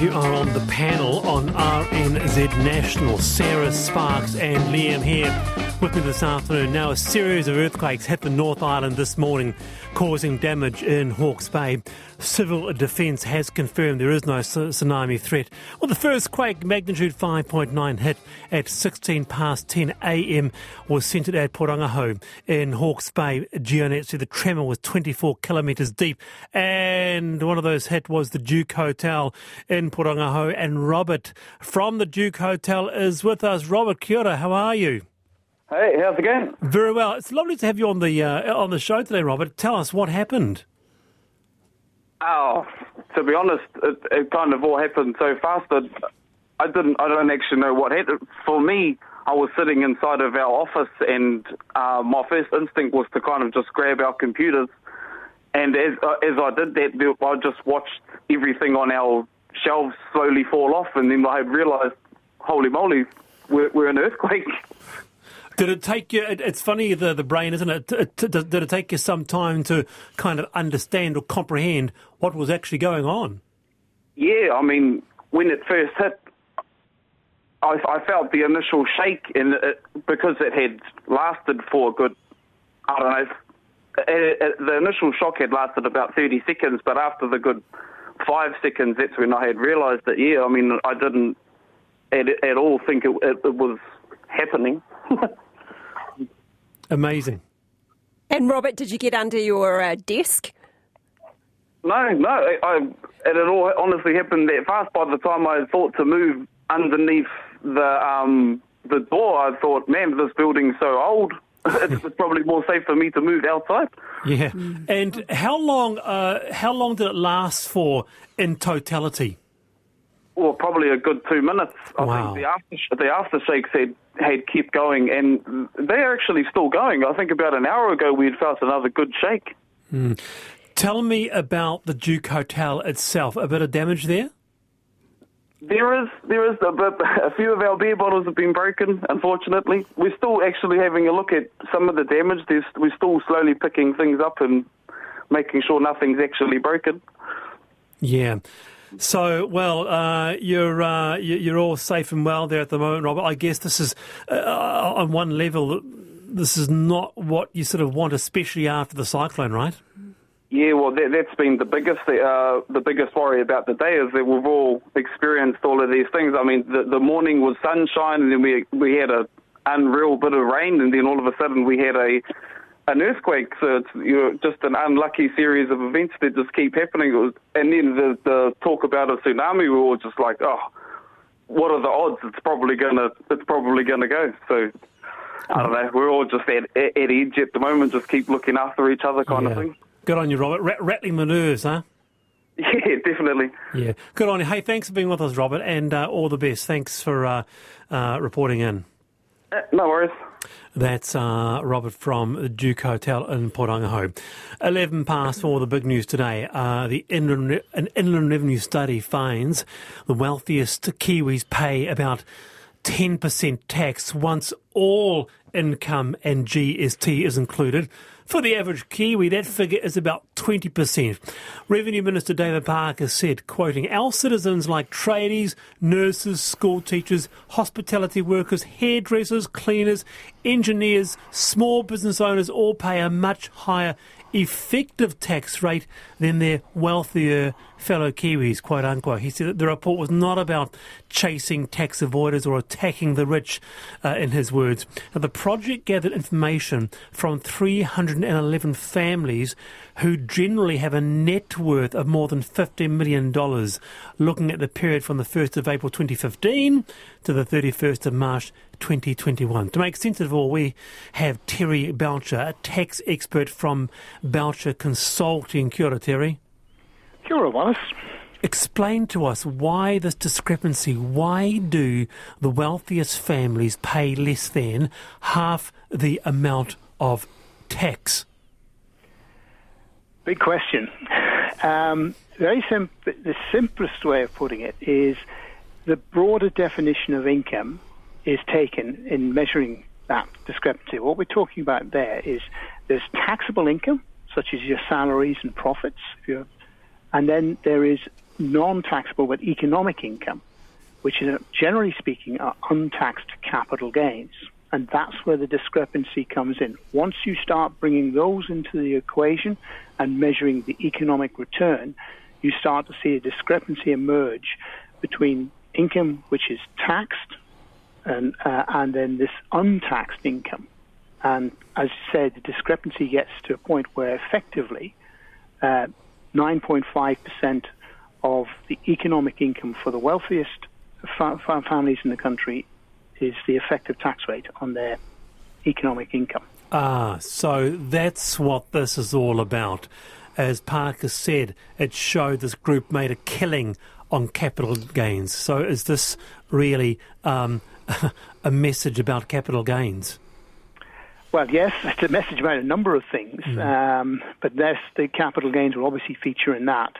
You are on The Panel on RNZ National. Sarah Sparks and Liam Hehir with me this afternoon. Now, a series of earthquakes hit the North Island this morning, causing damage in Hawke's Bay. Civil Defence has confirmed there is no tsunami threat. Well, the first quake, magnitude 5.9, hit at 10:16 a.m. was centred at Pōrangahau in Hawke's Bay, Geonetsu. The tremor was 24 kilometres deep, and one of those hit was the Duke Hotel in Pōrangahau. And Robert from the Duke Hotel is with us. Robert, kia ora, how are you? Hey, how's it going? Very well. It's lovely to have you on the show today, Robert. Tell us what happened. Oh, to be honest, it kind of all happened so fast that I don't actually know what happened. For me, I was sitting inside of our office, and my first instinct was to kind of just grab our computers. And as I did that, I just watched everything on our shelves slowly fall off, and then I realised, holy moly, we're in an earthquake. Did it take you, it's funny, the brain, isn't it? Did it take you some time to kind of understand or comprehend what was actually going on? Yeah, I mean, when it first hit, I felt the initial shake, and because it had lasted for a good, I don't know, the initial shock had lasted about 30 seconds, but after the good 5 seconds, that's when I had realised that, yeah, I mean, I didn't at all think it was happening. Amazing. And Robert, did you get under your desk? No. It all honestly happened that fast. By the time I thought to move underneath the door, I thought, man, this building's so old. It's probably more safe for me to move outside. Yeah. And how long did it last for in totality? Well, probably a good 2 minutes. Wow. I think the aftershakes had kept going, and they're actually still going. I think about an hour ago we had felt another good shake. Mm. Tell me about the Duke Hotel itself. A bit of damage there? There is a bit. A few of our beer bottles have been broken, unfortunately. We're still actually having a look at some of the damage. We're still slowly picking things up and making sure nothing's actually broken. Yeah. So, well, you're all safe and well there at the moment, Robert. I guess this is, on one level, this is not what you sort of want, especially after the cyclone, right? Yeah, well, that's been the biggest worry about the day, is that we've all experienced all of these things. I mean, the morning was sunshine, and then we had an unreal bit of rain, and then all of a sudden we had an earthquake. So it's just an unlucky series of events that just keep happening. And then the talk about a tsunami, we were all just like, oh, what are the odds? It's probably gonna go. So I don't know. We're all just at edge at the moment. Just keep looking after each other, kind of thing. Good on you, Robert. Rattling the nerves, huh? Yeah, definitely. Yeah, good on you. Hey, thanks for being with us, Robert, and all the best. Thanks for reporting in. No worries. That's Robert from Duke Hotel in Pōrangahau. 4:11, the big news today. The Inland Revenue study finds the wealthiest Kiwis pay about 10% tax once all income and GST is included. For the average Kiwi, that figure is about 20%. Revenue Minister David Parker said, quoting, "Our citizens like tradies, nurses, school teachers, hospitality workers, hairdressers, cleaners, engineers, small business owners all pay a much higher effective tax rate than their wealthier fellow Kiwis," quote unquote. He said that the report was not about chasing tax avoiders or attacking the rich, in his words. Now, the project gathered information from 311 families who generally have a net worth of more than $15 million, looking at the period from the 1st of April 2015 to the 31st of March 2021. To make sense of it all, we have Terry Baucher, a tax expert from Baucher Consulting. Kia ora, Terry. Kia ora, Wallace. Explain to us why this discrepancy. Why do the wealthiest families pay less than half the amount of tax? Big question. The simplest way of putting it is the broader definition of income is taken in measuring that discrepancy. What we're talking about there is there's taxable income, such as your salaries and profits, and then there is non-taxable but economic income, which is, generally speaking, are untaxed capital gains. And that's where the discrepancy comes in. Once you start bringing those into the equation and measuring the economic return, you start to see a discrepancy emerge between income which is taxed and then this untaxed income. And as I said, the discrepancy gets to a point where effectively 9.5% of the economic income for the wealthiest families in the country is the effective tax rate on their economic income. Ah, so that's what this is all about. As Parker said, it showed this group made a killing on capital gains. So is this really a message about capital gains? Well, yes, it's a message about a number of things, but yes, the capital gains will obviously feature in that.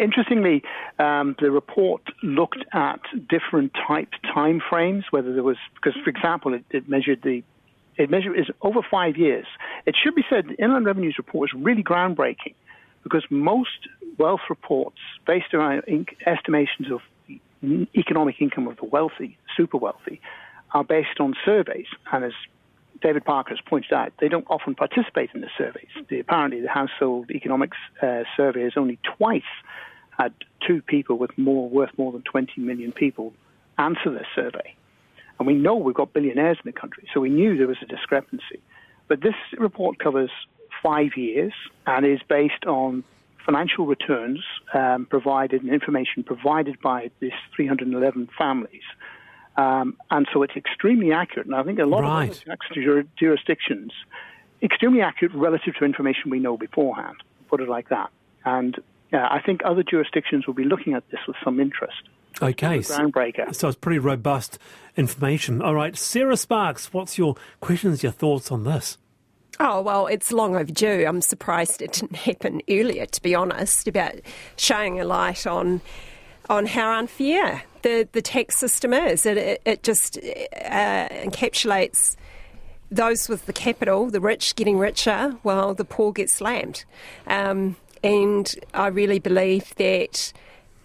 Interestingly, the report looked at different timeframes, whether there was, because, for example, it measured is over 5 years. It should be said the Inland Revenue's report was really groundbreaking, because most wealth reports based around estimations of the economic income of the wealthy, super wealthy, are based on surveys, and as David Parker has pointed out, they don't often participate in the surveys. Apparently, the Household Economics Survey has only twice had two people worth more than 20 million people answer their survey. And we know we've got billionaires in the country, so we knew there was a discrepancy. But this report covers 5 years and is based on financial returns provided and information provided by these 311 families. And so it's extremely accurate. And I think a lot of tax jurisdictions, extremely accurate relative to information we know beforehand, put it like that. And I think other jurisdictions will be looking at this with some interest. Okay. Groundbreaker. So it's pretty robust information. All right. Sarah Sparks, what's your questions, your thoughts on this? Oh, well, it's long overdue. I'm surprised it didn't happen earlier, to be honest, about shining a light on how unfair the tax system is. It just encapsulates those with the capital, the rich getting richer, while the poor get slammed. And I really believe that,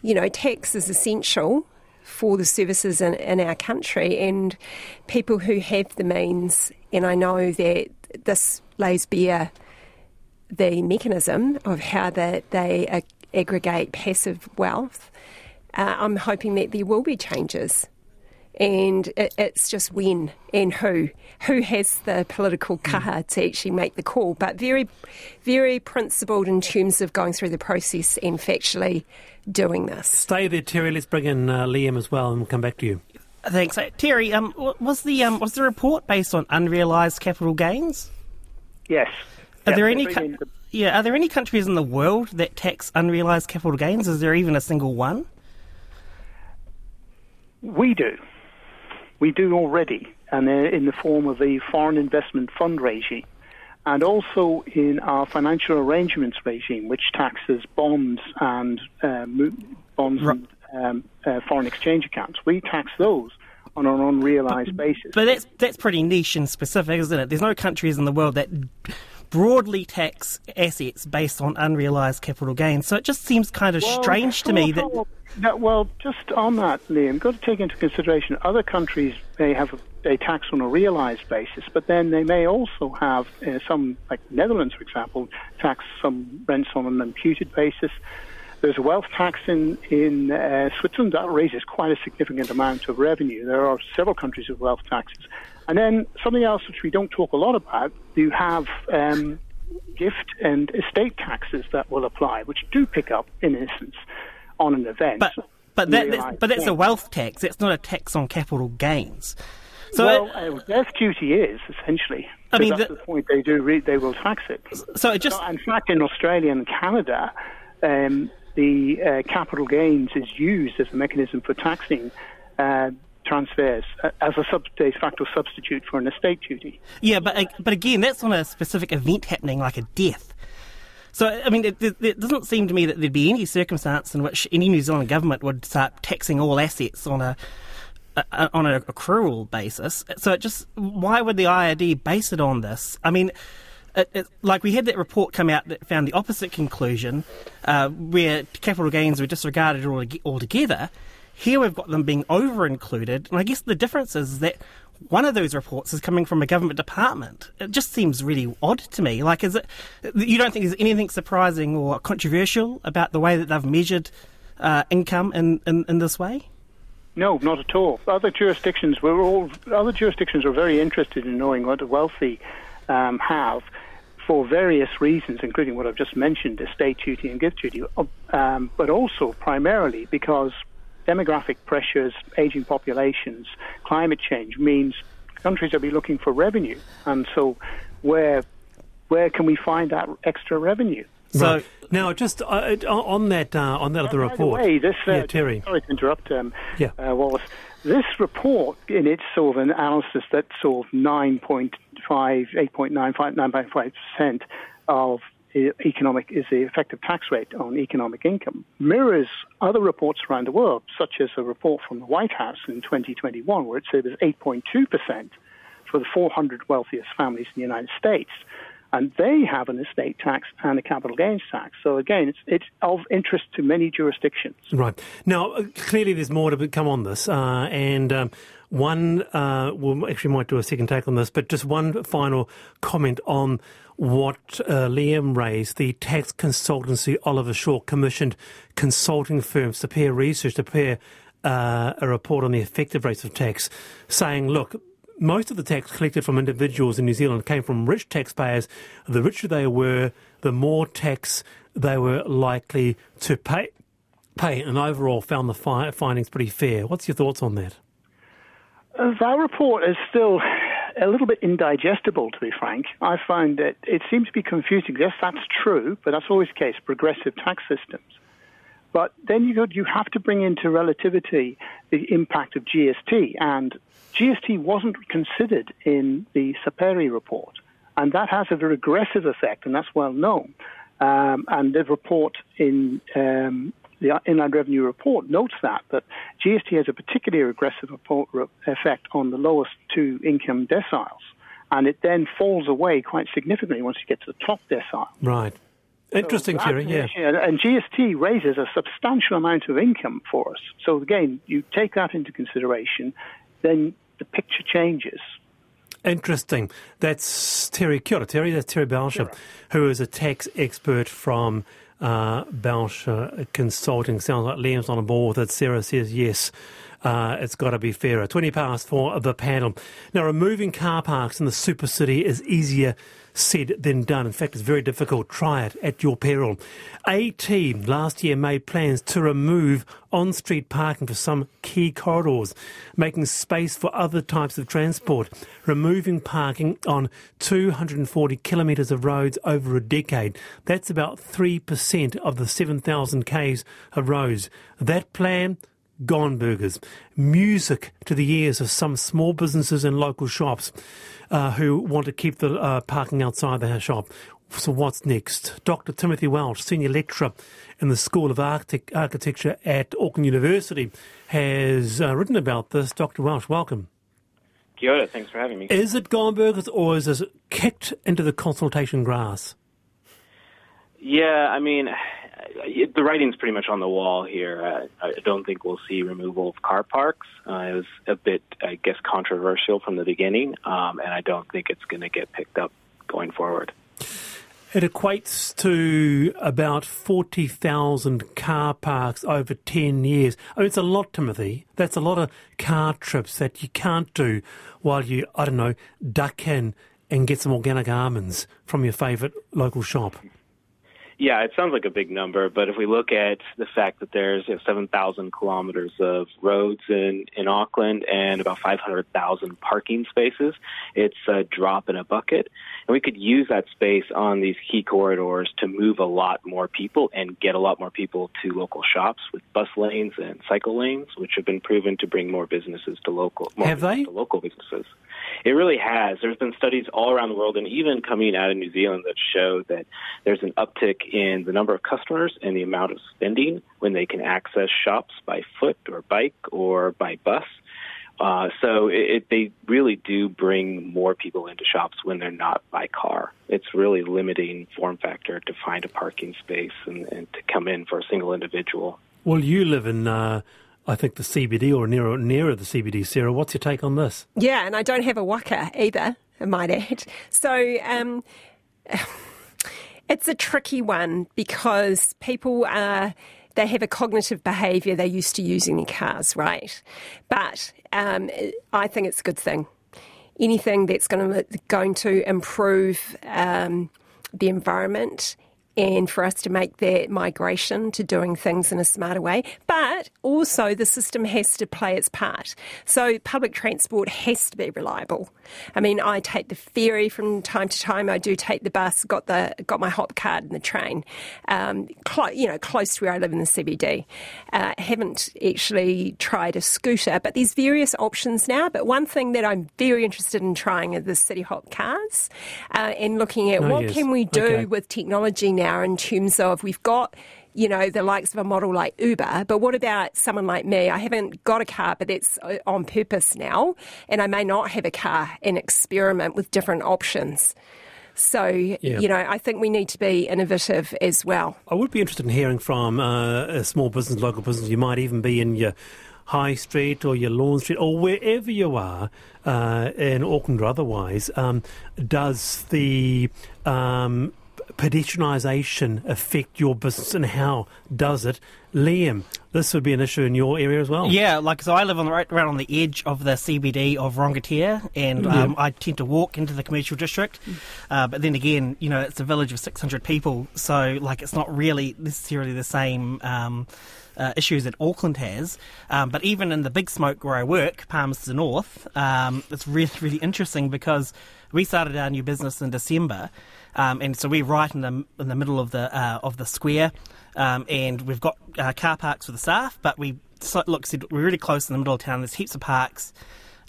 you know, tax is essential for the services in our country, and people who have the means, and I know that this lays bare the mechanism of how they aggregate passive wealth. I'm hoping that there will be changes, and it's just when and who has the political kaha to actually make the call, but very, very principled in terms of going through the process and factually doing this. Stay there, Terry. Let's bring in Liam as well, and we'll come back to you. Thanks. Terry, was the report based on unrealised capital gains? Yes. Are there any countries in the world that tax unrealised capital gains? Is there even a single one? We do already, and in the form of the foreign investment fund regime, and also in our financial arrangements regime, which taxes bonds and foreign exchange accounts. We tax those on an unrealised basis. But that's pretty niche and specific, isn't it? There's no countries in the world that broadly tax assets based on unrealised capital gains. So it just seems kind of strange to me that... No, well, just on that, Liam, you've got to take into consideration other countries may have a tax on a realised basis, but then they may also have some, like Netherlands, for example, tax some rents on an imputed basis. There's a wealth tax in Switzerland that raises quite a significant amount of revenue. There are several countries with wealth taxes. And then something else which we don't talk a lot about, you have gift and estate taxes that will apply, which do pick up, in essence, on an event. But that's a wealth tax. It's not a tax on capital gains. So death duty is, essentially. I mean, that's the point. They will tax it. So it just... In fact, in Australia and Canada... the capital gains is used as a mechanism for taxing transfers as a de facto substitute for an estate duty. Yeah, but again, that's on a specific event happening, like a death. So, I mean, it doesn't seem to me that there'd be any circumstance in which any New Zealand government would start taxing all assets on an accrual basis. So it just, why would the IRD base it on this? I mean... Like we had that report come out that found the opposite conclusion, where capital gains were disregarded altogether. Here we've got them being over-included, and I guess the difference is that one of those reports is coming from a government department. It just seems really odd to me. Like, is it? You don't think there's anything surprising or controversial about the way that they've measured income in this way? No, not at all. Other jurisdictions were very interested in knowing what the wealthy have, for various reasons, including what I've just mentioned, estate duty and gift duty, but also primarily because demographic pressures, aging populations, climate change means countries will be looking for revenue, and so where can we find that extra revenue? Right. So now, just on that other report. By the way, this Terry. Sorry to interrupt, Wallace. This report, in its sort of analysis, that sort of 9.95% of the effective tax rate on economic income, mirrors other reports around the world, such as a report from the White House in 2021, where it said there's 8.2% for the 400 wealthiest families in the United States. And they have an estate tax and a capital gains tax. So, again, it's of interest to many jurisdictions. Right. Now, clearly there's more to come on this. We'll actually might do a second take on this, but just one final comment on what Liam raised, the tax consultancy Oliver Shaw commissioned consulting firms to peer research, to prepare a report on the effective rates of tax, saying, look, most of the tax collected from individuals in New Zealand came from rich taxpayers. The richer they were, the more tax they were likely to pay, and overall found the findings pretty fair. What's your thoughts on that? That report is still a little bit indigestible, to be frank. I find that it seems to be confusing. Yes, that's true, but that's always the case, progressive tax systems. But then you have to bring into relativity the impact of GST, and GST wasn't considered in the Sapere report, and that has a regressive effect, and that's well known. And the report in the Inland Revenue report notes that GST has a particularly regressive effect on the lowest two income deciles, and it then falls away quite significantly once you get to the top decile. Right. Interesting, Terry, yeah. And GST raises a substantial amount of income for us. So, again, you take that into consideration, then the picture changes. Interesting. That's Terry. Kia ora, Terry. That's Terry Baucher, who is a tax expert from Baucher Consulting. Sounds like Liam's on a board that Sarah says yes. It's got to be fairer. 4:20 the panel. Now, removing car parks in the super city is easier said than done. In fact, it's very difficult. Try it at your peril. AT last year made plans to remove on-street parking for some key corridors, making space for other types of transport, removing parking on 240 kilometres of roads over a decade. That's about 3% of the 7,000 k's of roads. That plan, gone burgers. Music to the ears of some small businesses and local shops who want to keep the parking outside their shop. So what's next? Dr. Timothy Welch, Senior Lecturer in the School of Architecture at Auckland University, has written about this. Dr. Welch, welcome. Kia ora, thanks for having me. Is it gone burgers or is it kicked into the consultation grass? Yeah, I mean, the writing's pretty much on the wall here. I don't think we'll see removal of car parks. It was a bit, I guess, controversial from the beginning, and I don't think it's going to get picked up going forward. It equates to about 40,000 car parks over 10 years. I mean, it's a lot, Timothy. That's a lot of car trips that you can't do while you, I don't know, duck in and get some organic almonds from your favourite local shop. Yeah, it sounds like a big number, but if we look at the fact that there's 7,000 kilometers of roads in Auckland and about 500,000 parking spaces, it's a drop in a bucket. And we could use that space on these key corridors to move a lot more people and get a lot more people to local shops with bus lanes and cycle lanes, which have been proven to bring more businesses to local, businesses. It really has. There's been studies all around the world and even coming out of New Zealand that show that there's an uptick in the number of customers and the amount of spending when they can access shops by foot or bike or by bus. So they really do bring more people into shops when they're not by car. It's really limiting form factor to find a parking space and to come in for a single individual. Well, you live in, I think, the CBD or nearer the CBD, Sarah. What's your take on this? Yeah, and I don't have a waka either, I might add. So it's a tricky one because people are... They have a cognitive behaviour. They're used to using their cars, right? But I think it's a good thing. Anything that's going to improve the environment and for us to make that migration to doing things in a smarter way. But also the system has to play its part. So public transport has to be reliable. I mean, I take the ferry from time to time. I do take the bus, got my hop card and the train, close to where I live in the CBD. Haven't actually tried a scooter, but there's various options now. But one thing that I'm very interested in trying are the city hop cars and looking at what can we do with technology now in terms of we've got, you know, the likes of a model like Uber, but what about someone like me? I haven't got a car, but that's on purpose now, and I may not have a car and experiment with different options. So, you know, I think we need to be innovative as well. I would be interested in hearing from a small business, local business. You might even be in your High Street or your Lawn Street or wherever you are in Auckland or otherwise. Does the... pedestrianisation affect your business, and how does it? Liam, this would be an issue in your area as well. Yeah, so I live right on the edge of the CBD of Rongotea, and I tend to walk into the commercial district. But then again, you know, it's a village of 600 people, so it's not really necessarily the same issues that Auckland has. But even in the Big Smoke where I work, Palmerston North, it's really, really interesting because we started our new business in December. And so we're right in the middle of the square, and we've got car parks for the staff. But we're really close in the middle of town. There's heaps of parks,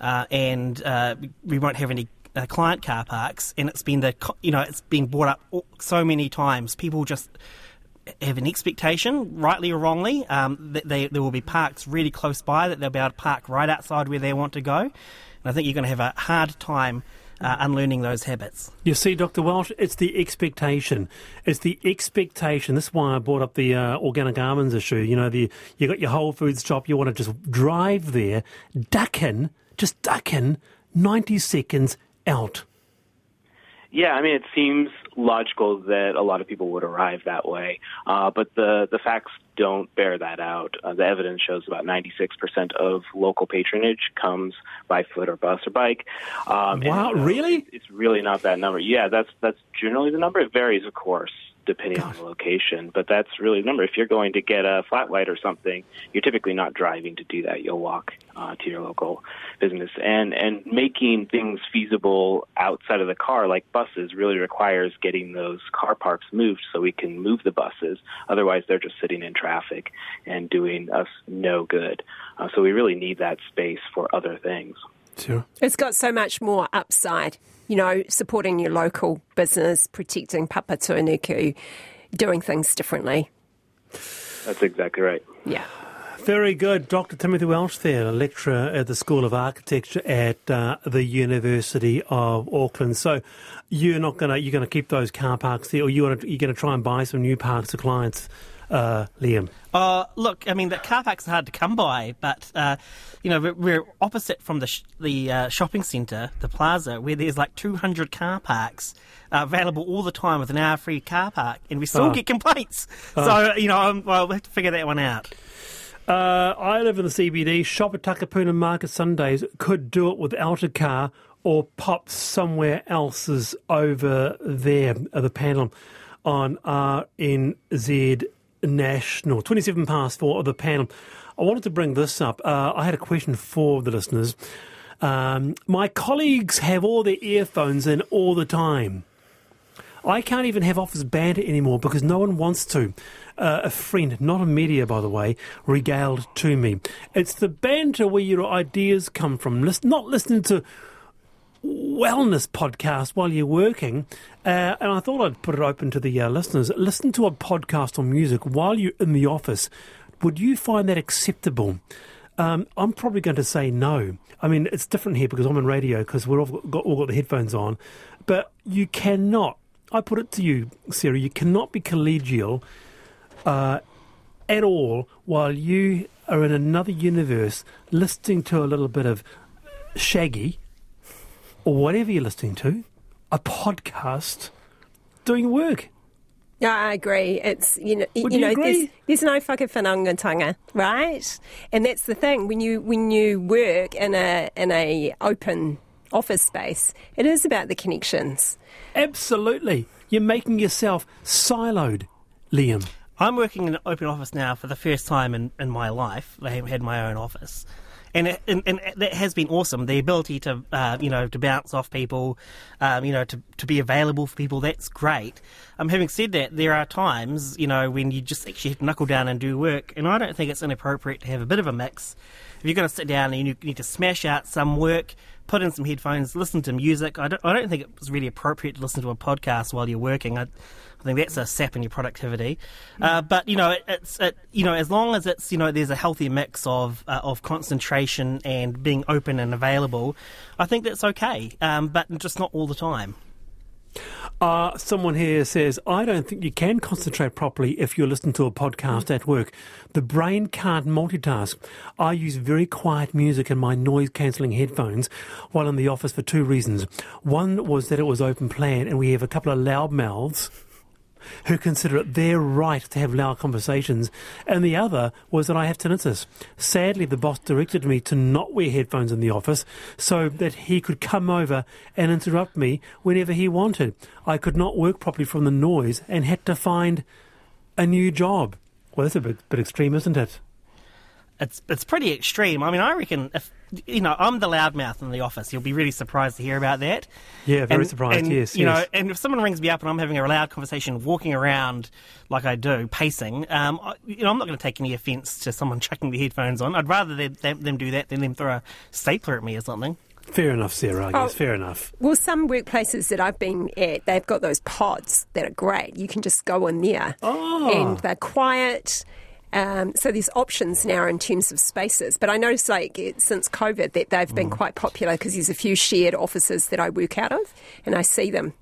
and we won't have any client car parks. And it's been brought up so many times. People just have an expectation, rightly or wrongly, that there will be parks really close by that they'll be able to park right outside where they want to go. And I think you're going to have a hard time unlearning those habits. You see, Dr. Welch, it's the expectation. It's the expectation. This is why I brought up the organic almonds issue. You know, you got your Whole Foods shop, you want to just drive there, duck in, 90 seconds out. Yeah, I mean, it seems logical that a lot of people would arrive that way, but the facts don't bear that out. The evidence shows about 96% of local patronage comes by foot or bus or bike. Wow, really? It's really not that number. Yeah, that's generally the number. It varies, of course, depending on the location, but that's really the number. If you're going to get a flat white or something, you're typically not driving to do that. You'll walk to your local business. And making things feasible outside of the car, like buses, really requires getting those car parks moved so we can move the buses. Otherwise, they're just sitting in traffic and doing us no good. So we really need that space for other things. Sure. It's got so much more upside, you know, supporting your local business, protecting Papatūānuku, doing things differently. That's exactly right. Yeah. Very good. Dr. Timothy Welch there, a lecturer at the School of Architecture at the University of Auckland. So you're going to keep those car parks there, or you're going to try and buy some new parks for clients, Liam? Look, I mean, the car parks are hard to come by, but, you know, we're opposite from the shopping centre, the plaza, where there's 200 car parks available all the time with an hour free car park, and we still get complaints. So, you know, we'll have to figure that one out. I live in the CBD, shop at Takapuna Market Sundays, could do it without a car or pop somewhere else's over there. The panel on RNZ National. 4:27 of the panel. I wanted to bring this up. I had a question for the listeners. My colleagues have all their earphones in all the time. I can't even have office banter anymore because no one wants to. A friend, not a media, by the way, regaled to me. It's the banter where your ideas come from. Not listening to wellness podcast while you're working, and I thought I'd put it open to the listeners. Listen to a podcast on music while you're in the office. Would you find that acceptable? I'm probably going to say no. I mean, it's different here because I'm on radio, because we've all got the headphones on. But you cannot, I put it to you, Sarah, you cannot be collegial at all while you are in another universe listening to a little bit of Shaggy or whatever you're listening to, a podcast, doing work. Yeah, I agree. It's, you know, there's no fucking whanaungatanga, right? And that's the thing. When you work in a open office space, it is about the connections. Absolutely. You're making yourself siloed, Liam. I'm working in an open office now for the first time in my life. I haven't had my own office. And that has been awesome. The ability to to bounce off people, to be available for people, that's great. Having said that, there are times when you just actually have to knuckle down and do work, and I don't think it's inappropriate to have a bit of a mix. If you're going to sit down and you need to smash out some work, put in some headphones, listen to music. I don't think it's really appropriate to listen to a podcast while you're working. I think that's a sap in your productivity, but as long as it's there's a healthy mix of concentration and being open and available, I think that's okay, but just not all the time. Someone here says, I don't think you can concentrate properly if you're listening to a podcast at work. The brain can't multitask. I use very quiet music in my noise-cancelling headphones while in the office for two reasons. One was that it was open plan and we have a couple of loud mouths who consider it their right to have loud conversations, and the other was that I have tinnitus. Sadly, the boss directed me to not wear headphones in the office so that he could come over and interrupt me whenever he wanted. I could not work properly from the noise and had to find a new job. Well, that's a bit extreme, isn't it? It's pretty extreme. I mean, I reckon if I'm the loudmouth in the office, you'll be really surprised to hear about that. Yeah, very surprised. Yes, yes. And if someone rings me up and I'm having a loud conversation, walking around like I do, pacing, I'm not going to take any offence to someone chucking their headphones on. I'd rather them do that than them throw a stapler at me or something. Fair enough, Sarah, I guess. Fair enough. Well, some workplaces that I've been at, they've got those pods that are great. You can just go in there, and they're quiet. So there's options now in terms of spaces. But I noticed, since COVID, that they've been quite popular because there's a few shared offices that I work out of, and I see them.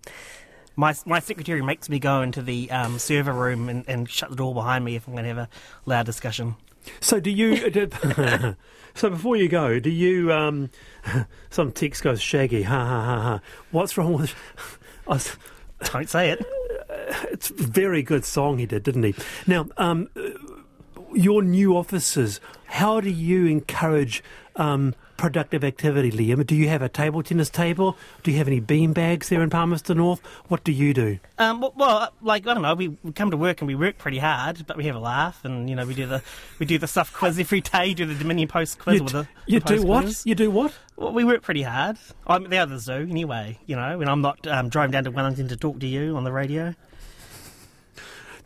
My secretary makes me go into the server room and shut the door behind me if I'm going to have a loud discussion. So do you... So before you go, do you... some text goes, Shaggy, ha, ha, ha, ha. What's wrong with... Don't say it. It's a very good song he did, didn't he? Now... your new offices, how do you encourage productive activity, Liam? Do you have a table tennis table? Do you have any bean bags there in Palmerston North? What do you do? I don't know, we come to work and we work pretty hard, but we have a laugh and, we do the stuff quiz every day, do the Dominion Post quiz. You do what? Well, we work pretty hard. The others do, anyway, when I'm not driving down to Wellington to talk to you on the radio.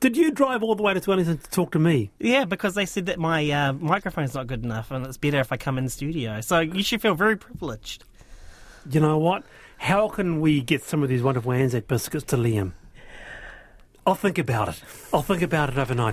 Did you drive all the way to Wellington to talk to me? Yeah, because they said that my microphone's not good enough and it's better if I come in studio. So you should feel very privileged. You know what? How can we get some of these wonderful Anzac biscuits to Liam? I'll think about it overnight.